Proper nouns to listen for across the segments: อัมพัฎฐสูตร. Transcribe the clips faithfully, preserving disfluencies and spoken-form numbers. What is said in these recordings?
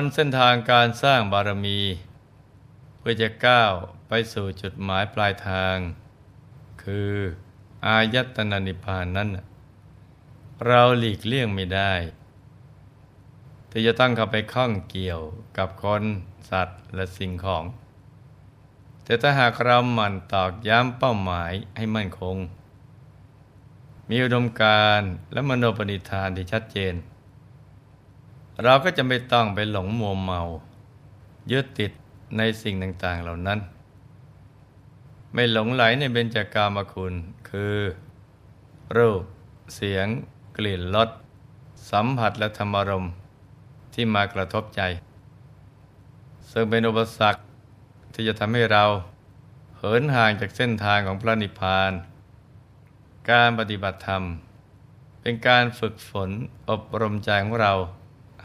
นเส้นทางการสร้างบารมีเพื่อจะก้าวไปสู่จุดหมายปลายทางคืออายตนะนิพพานนั้นเราหลีกเลี่ยงไม่ได้ที่จะต้องเข้าไปข้องเกี่ยวกับคนสัตว์และสิ่งของแต่ถ้าหากเราหมั่นตอกย้ำเป้าหมายให้มั่นคงมีอุดมการณ์และมโนปณิธานที่ชัดเจนเราก็จะไม่ต้องไปหลงมัวเมายึดติดในสิ่งต่างๆเหล่านั้นไม่หลงไหลในเบญจกามคุณคือรูปเสียงกลิ่นรสสัมผัสและธรรมารมณ์ที่มากระทบใจซึ่งเป็นอุปสรรคที่จะทำให้เราเหินห่างจากเส้นทางของพระนิพพานการปฏิบัติธรรมเป็นการฝึกฝนอบรมใจของเรา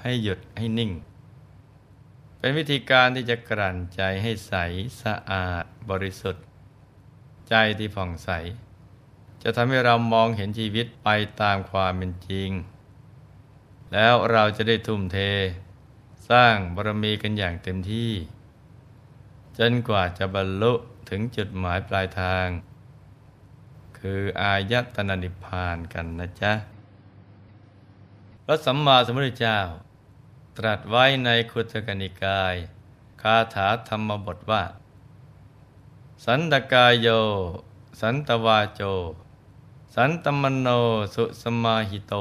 ให้หยุดให้นิ่งเป็นวิธีการที่จะกลั่นใจให้ใสสะอาดบริสุทธิ์ใจที่ผ่องใสจะทำให้เรามองเห็นชีวิตไปตามความเป็นจริงแล้วเราจะได้ทุ่มเทสร้างบารมีกันอย่างเต็มที่จนกว่าจะบรรลุถึงจุดหมายปลายทางคืออายตนะนิพพานกันนะจ๊ะพระสัมมาสัมพุทธเจ้าตรัสไว้ในคุตตกนิกายคาถาธรรมบทว่าสันตกายโยสันตวาโจสันตมโนสุสมาหิโต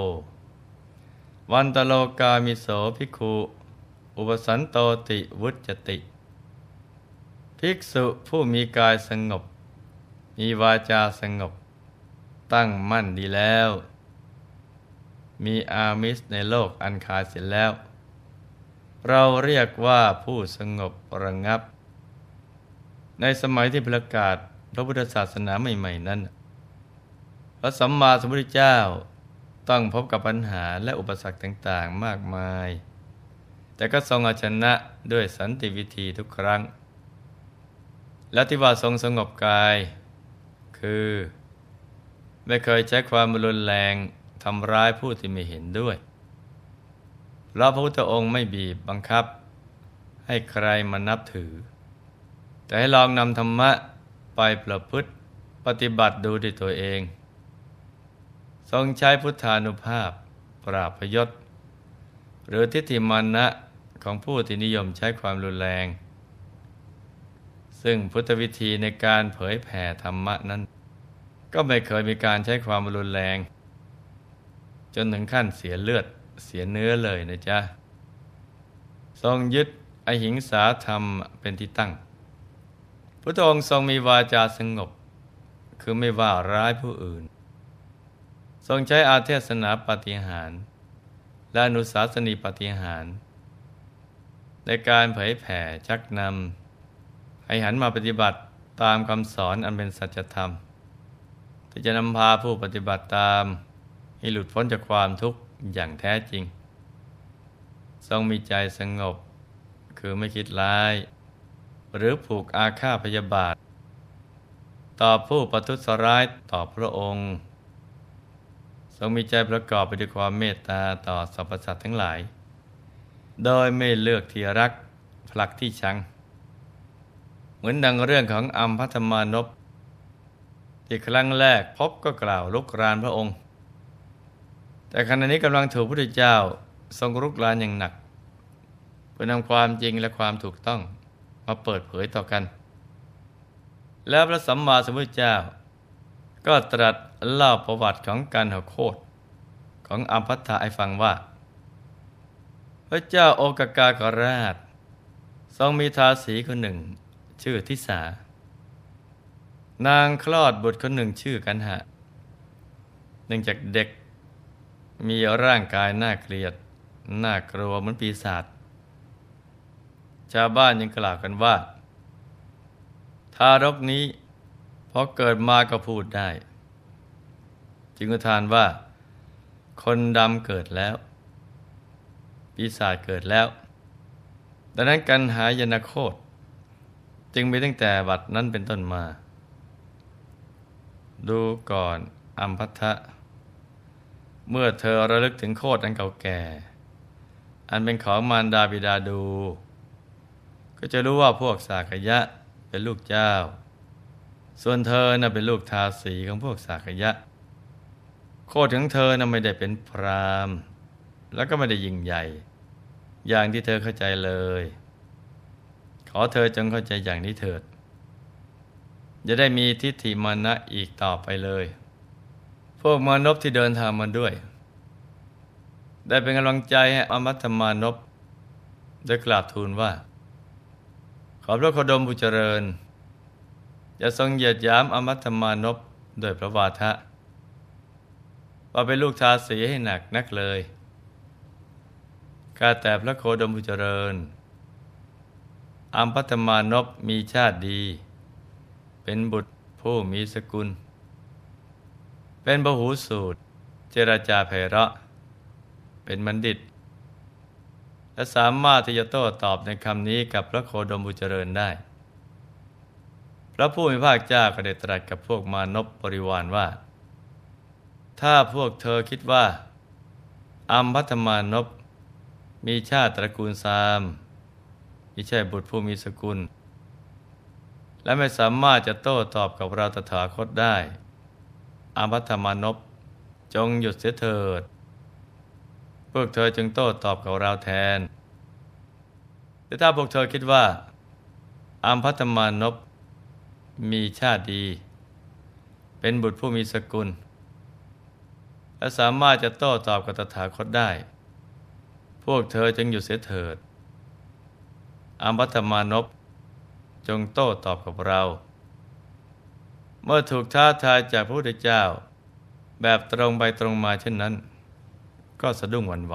วันตโลกามิโสภิกขุอุปสันโตติวุจจติภิกษุผู้มีกายสงบมีวาจาสงบตั้งมั่นดีแล้วมีอามิสในโลกอันขาดเสียแล้วเราเรียกว่าผู้สงบระงับในสมัยที่ประกาศพระพุทธศาสนาใหม่ๆนั้นพระสัมมาสัมพุทธเจ้าต้องพบกับปัญหาและอุปสรรคต่างๆมากมายแต่ก็ทรงเอาชนะด้วยสันติวิธีทุกครั้งและที่ว่าทรงสงบกายคือไม่เคยใช้ความรุนแรงทำร้ายผู้ที่ไม่เห็นด้วยเพราะพระพุทธองค์ไม่บีบบังคับให้ใครมานับถือแต่ให้ลองนำธรรมะไปประพฤติปฏิบัติดูด้วยตัวเองทรงใช้พุทธานุภาพปราบพยศหรือทิฏฐิมานะของผู้ที่นิยมใช้ความรุนแรงซึ่งพุทธวิธีในการเผยแผ่ธรรมะนั้นก็ไม่เคยมีการใช้ความรุนแรงจนถึงขั้นเสียเลือดเสียเนื้อเลยนะจ๊ะทรงยึดอหิงสาธรรมเป็นที่ตั้งพระองค์ทรงมีวาจาสงบคือไม่ว่าร้ายผู้อื่นทรงใช้อาเทศนาปาฏิหาริย์และอนุสาสนีปาฏิหาริย์ในการเผยแผ่ชักนำให้หันมาปฏิบัติตามคำสอนอันเป็นสัจธรรมที่จะนำพาผู้ปฏิบัติตามให้หลุดพ้นจากความทุกข์อย่างแท้จริงทรงมีใจสงบคือไม่คิดร้ายหรือผูกอาฆาตพยาบาทต่อผู้ประทุษร้ายต่อพระองค์ทรงมีใจประกอบไปด้วยความเมตตาต่อสรรพสัตว์ทั้งหลายโดยไม่เลือกที่รักผลักที่ชังเหมือนดังเรื่องของอัมพัทมานพที่ครั้งแรกพบก็กล่าวลุกรานพระองค์แต่ขณะนี้กำลังถูกพระพุทธเจ้าทรงรุกรานอย่างหนักเพื่อนำความจริงและความถูกต้องมาเปิดเผยต่อกันแล้วพระสัมมาสัมพุทธเจ้าก็ตรัสเล่าประวัติของกันหโคตของอัมพัทธะให้ฟังว่าพระเจ้าโอกากากราชทรงมีทาสีคนหนึ่งชื่อทิสานางคลอดบุตรคนหนึ่งชื่อกันหะเนื่องจากเด็กมีร่างกายน่าเกลียดน่ากลัวเหมือนปีศาจชาวบ้านยังกล่าวกันว่าทารกนี้พอเกิดมาก็พูดได้จึงอุทานว่าคนดำเกิดแล้วปีศาจเกิดแล้วดังนั้นกันหายนโคตรจึงมีตั้งแต่บัดนั้นเป็นต้นมาดูก่อนอัมพัทธะเมื่อเธอระลึกถึงโคตรอันเก่าแก่ อันเป็นของมารดาบิดาดูก็จะรู้ว่าพวกสากยะเป็นลูกเจ้าส่วนเธอน่ะเป็นลูกทาสีของพวกสากยะโคตรของเธอน่ะไม่ได้เป็นพราหมณ์แล้วก็ไม่ได้ยิ่งใหญ่อย่างที่เธอเข้าใจเลยขอเธอจงเข้าใจอย่างนี้เถิดจะได้มีทิฏฐิมานะอีกต่อไปเลยพวกมานพที่เดินทางมาด้วยได้เป็นกำลังใจให้อมัตถมานพได้กราบทูลว่าขอพระโคดมผู้เจริญอย่าทรงเหยียดหยามอมัตถมานพโดยพระวาทะว่าเป็นลูกทาสีให้หนักนักเลยข้าแต่พระโคดมผู้เจริญอมัตถมานพมีชาติดีเป็นบุตรผู้มีสกุลเป็นพหูสูตรเจรจาไพเราะเป็นบัณฑิตและสามารถที่จะโต้ตอบในคำนี้กับพระโคดมผู้เจริญได้พระผู้มีพระเจ้าก็ได้ตรัสกับพวกมานพบริวารว่าถ้าพวกเธอคิดว่าอัมพัทธมานพมีชาติตระกูลสามมิใช่บุตรผู้มีสกุลและไม่สามารถจะโต้ตอบกับเราตถาคตได้อัมพัทธมานพจงหยุดเสียเถิดพวกเธอจึงโต้ตอบกับเราแทนแต่ถ้าพวกเธอคิดว่าอัมพัทธมานพมีชาติดีเป็นบุตรผู้มีสกุลและสามารถจะโต้ตอบกับตถาคตได้พวกเธอจึงหยุดเสียเถิดอัมพัทธมานพจงโต้ตอบกับเราเมื่อถูกท้าทายจากพระพุทธเจ้าแบบตรงไปตรงมาเช่นนั้นก็สะดุ้งหวั่นไหว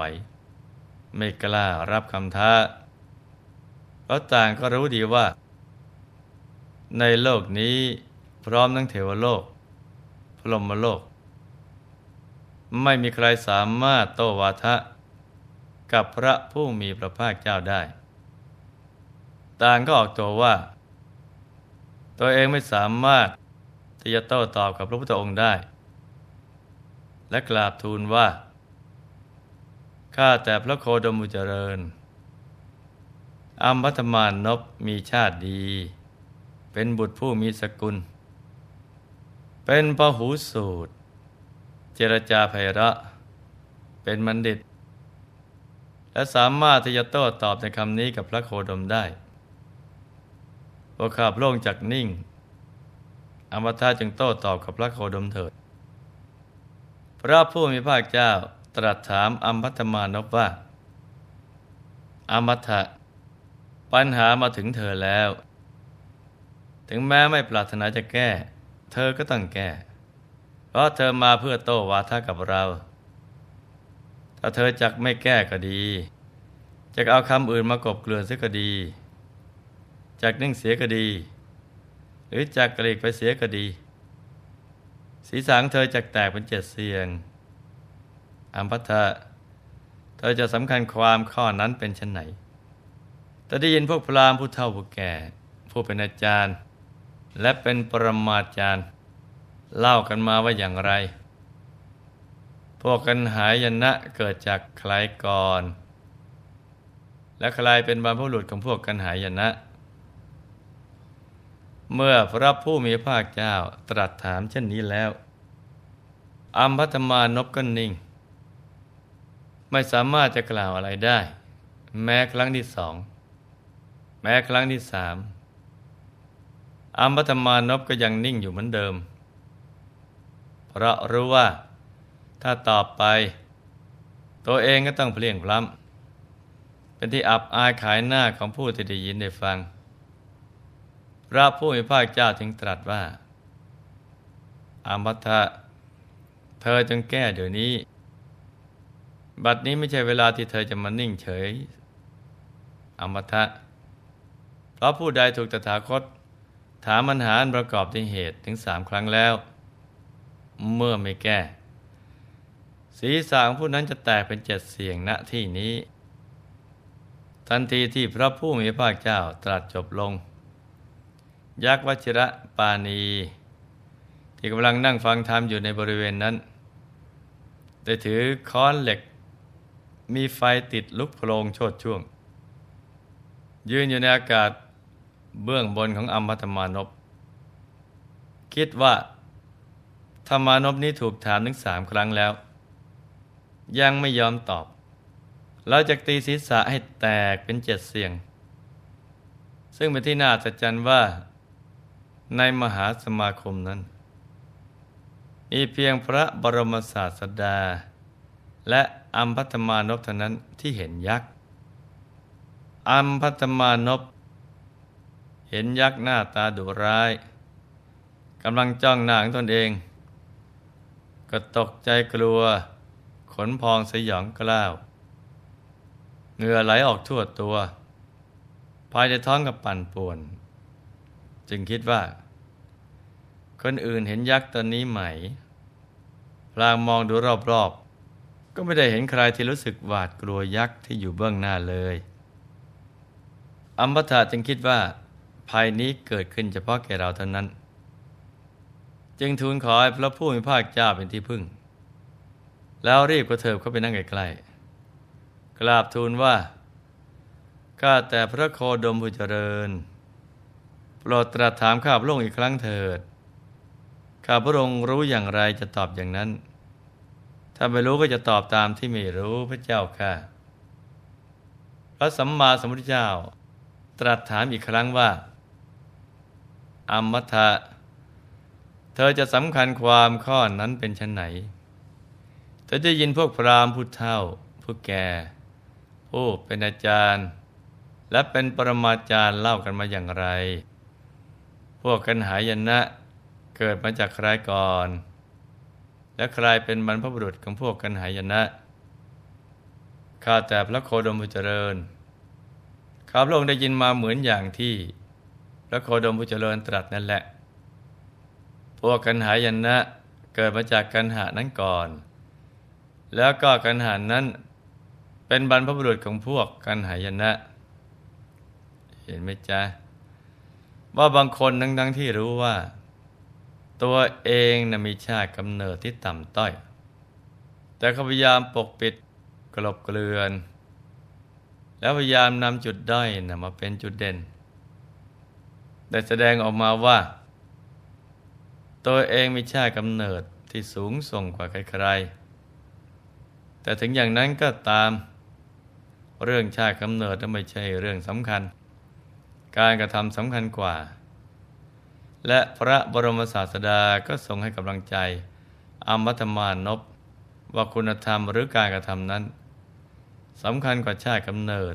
ไม่กล้ารับคำท้าเพราะต่างก็รู้ดีว่าในโลกนี้พร้อมทั้งเทวโลกพรหมโลกไม่มีใครสามารถโต้วาทะกับพระผู้มีพระภาคเจ้าได้ต่างก็ออกตัวว่าตัวเองไม่สามารถที่จะโต้ตอบกับพระพุทธองค์ได้และกราบทูลว่าข้าแต่พระโคดมผู้เจริญอัมพัทธมานพมีชาติดีเป็นบุตรผู้มีสกุลเป็นพหูสูตรเจรจาไพเราะเป็นบัณฑิตและสามารถที่จะโต้ตอบในคำนี้กับพระโคดมได้พวกข้าพระองค์จักนิ่งอัมพัทธะจึงโต้ตอบกับพระโคดมเถิดพระผู้มีพระเจ้าตรัสถามอัมพัทธมานพว่าอัมพัทธะปัญหามาถึงเธอแล้วถึงแม้ไม่ปรารถนาจะแก้เธอก็ต้องแก้เพราะเธอมาเพื่อโต้วาทะกับเราถ้าเธอจักไม่แก้ก็ดีจักเอาคำอื่นมากลบเกลื่อนเสียก็ดีจักนิ่งเสียก็ดีหรือจักกระดิกไปเสียก็ดีศีรษะเธอจักแตกเป็นเจ็ดเสียงอัมพัทธะเธอจะสำคัญความข้อนั้นเป็นเช่นไหนแต่ได้ยินพวกพราหมณ์ผู้เฒ่าผู้แก่ผู้เป็นอาจารย์และเป็นปรมาจารย์เล่ากันมาว่าอย่างไรพวกกันหายนะเกิดจากใครก่อนและใครเป็นบรรพบุรุษของพวกกันหายนะเมื่อพระผู้มีพระภาคเจ้าตรัสถามเช่นนี้แล้วอัมพัทธมานพก็นิ่งไม่สามารถจะกล่าวอะไรได้แม้ครั้งที่สองแม้ครั้งที่สามอัมพัทธมานพก็ยังนิ่งอยู่เหมือนเดิมเพราะรู้ว่าถ้าตอบไปตัวเองก็ต้องเปลี่ยนพลัมเป็นที่อับอายขายหน้าของผู้ที่ได้ยินได้ฟังพระผู้มีพระเจ้าจึงตรัสว่าอัมพัทธะเธอจงแก้เดี๋ยวนี้บัดนี้ไม่ใช่เวลาที่เธอจะมานิ่งเฉยอัมพัทธะเพราะผู้ใดถูกตถาคตถามปัญหาอันประกอบด้วยเหตุถึงสามครั้งแล้วเมื่อไม่แก้ศีรษะผู้นั้นจะแตกเป็นเจ็ดเสียงณที่นี้ทันทีที่พระผู้มีพระเจ้าตรัสจบลงยักษ์วชิระปานีที่กำลังนั่งฟังธรรมอยู่ในบริเวณนั้นได้ถือค้อนเหล็ก มีไฟติดลุกโคลงโชติช่วงยืนอยู่ในอากาศเบื้องบนของอัมมัตมานพคิดว่าธรรมานพนี้ถูกถามถึงสามครั้งแล้วยังไม่ยอมตอบแล้วจะตีศีรษะให้แตกเป็นเจ็ดเสียงซึ่งเป็นที่น่าอัศจรรย์ว่าในมหาสมาคมนั้นมีเพียงพระบรมศาสดาและอัมพัตมานพเท่านั้นที่เห็นยักษ์อัมพัตมานพเห็นยักษ์หน้าตาดุร้ายกำลังจ้องหน้าของตนเองก็ตกใจกลัวขนพองสยองกล้าวเหงื่อไหลออกทั่วตัวภายในท้องกับปั่นป่วนจึงคิดว่าคนอื่นเห็นยักษ์ตนนี้ไหมพลางมองดูรอบๆก็ไม่ได้เห็นใครที่รู้สึกหวาดกลัวยักษ์ที่อยู่เบื้องหน้าเลยอัมพัทธะจึงคิดว่าภัยนี้เกิดขึ้นเฉพาะแก่เราเท่านั้นจึงทูลขอให้พระผู้มีพระภาคเจ้าเป็นที่พึ่งแล้วรีบกระเถิบเข้าไปนั่งใกล้ๆกราบทูลว่าข้าแต่พระโคดมผู้เจริญโปรดตรัสถามข้าพระองค์อีกครั้งเถิดข้าพระองค์รู้อย่างไรจะตอบอย่างนั้นถ้าไม่รู้ก็จะตอบตามที่ไม่รู้พระเจ้าค่ะพระสัมมาสัมพุทธเจ้าตรัสถามอีกครั้งว่าอัมมัทธะเธอจะสำคัญความข้อนั้นเป็นชั้นไหนเธอจะยินพวกพราหมณ์ผู้เฒ่าผู้แก่ผู้เป็นอาจารย์และเป็นปรมาจารย์เล่ากันมาอย่างไรพวกกันหายนะเกิดมาจากใครก่อนและใครเป็นบรรพบุรุษของพวกกันหายนะข้าแต่พระโคดมผู้เจริญข้าพระองค์ได้ยินมาเหมือนอย่างที่พระโคดมผู้เจริญตรัสนั่นแหละพวกกันหายนะเกิดมาจากกันหานั้นก่อนแล้วก็กันหานั้นเป็นบรรพบุรุษของพวกกันหายนะเห็นไหมจ๊ะว่าบางคนทั้งๆที่รู้ว่าตัวเองนะมีชาติกำเนิดที่ต่ำต้อยแต่เขาพยายามปกปิดกลบเกลื่อนแล้วพยายามนำจุดด้อยนะมาเป็นจุดเด่นแต่แสดงออกมาว่าตัวเองมีชาติกำเนิดที่สูงส่งกว่าใครๆแต่ถึงอย่างนั้นก็ตามเรื่องชาติกำเนิดนั้นไม่ใช่เรื่องสำคัญการกระทำสำคัญกว่าและพระบรมศาสดาก็ทรงให้กำลังใจอัมมัตมานพว่าคุณธรรมหรือการกระทำนั้นสำคัญกว่าชาติกำเนิด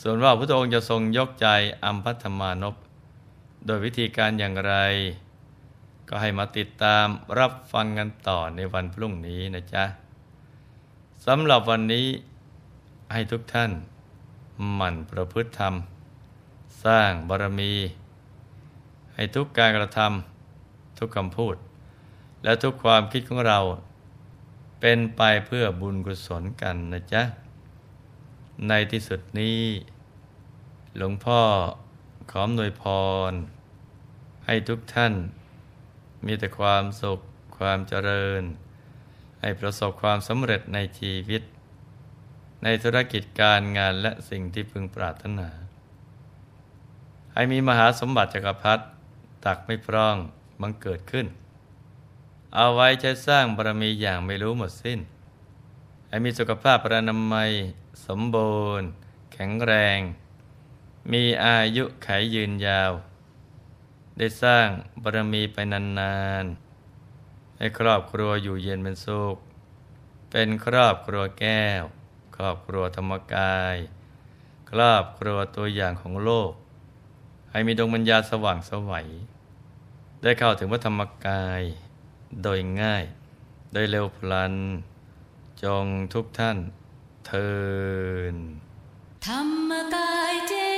ส่วนว่าพระองค์จะทรงยกใจอัมพัทธมานพโดยวิธีการอย่างไรก็ให้มาติดตามรับฟังกันต่อในวันพรุ่งนี้นะจ๊ะสำหรับวันนี้ให้ทุกท่านหมั่นประพฤติธรรมสร้างบารมีให้ทุกการกระทำทุกคำพูดและทุกความคิดของเราเป็นไปเพื่อบุญกุศลกันนะจ๊ะในที่สุดนี้หลวงพ่อขออำนวยพรให้ทุกท่านมีแต่ความสุขความเจริญให้ประสบความสำเร็จในชีวิตในธุรกิจการงานและสิ่งที่พึงปรารถนาให้มีมหาสมบัติจักรพรรดิตักไม่พร่องบังเกิดขึ้นเอาไว้ใช้สร้างบารมีอย่างไม่รู้หมดสิ้นให้มีสุขภาพพรรณนามัยสมบูรณ์แข็งแรงมีอายุขัยยืนยาวได้สร้างบารมีไปนานๆให้ครอบครัวอยู่เย็นเป็นสุขเป็นครอบครัวแก้วครอบครัวธรรมกายครอบครัวตัวอย่างของโลกให้มีดวงปัญญาสว่างไสวได้เข้าถึงพระธรรมกายโดยง่ายโดยเร็วพลันจงทุกท่านเทินธรรมกาย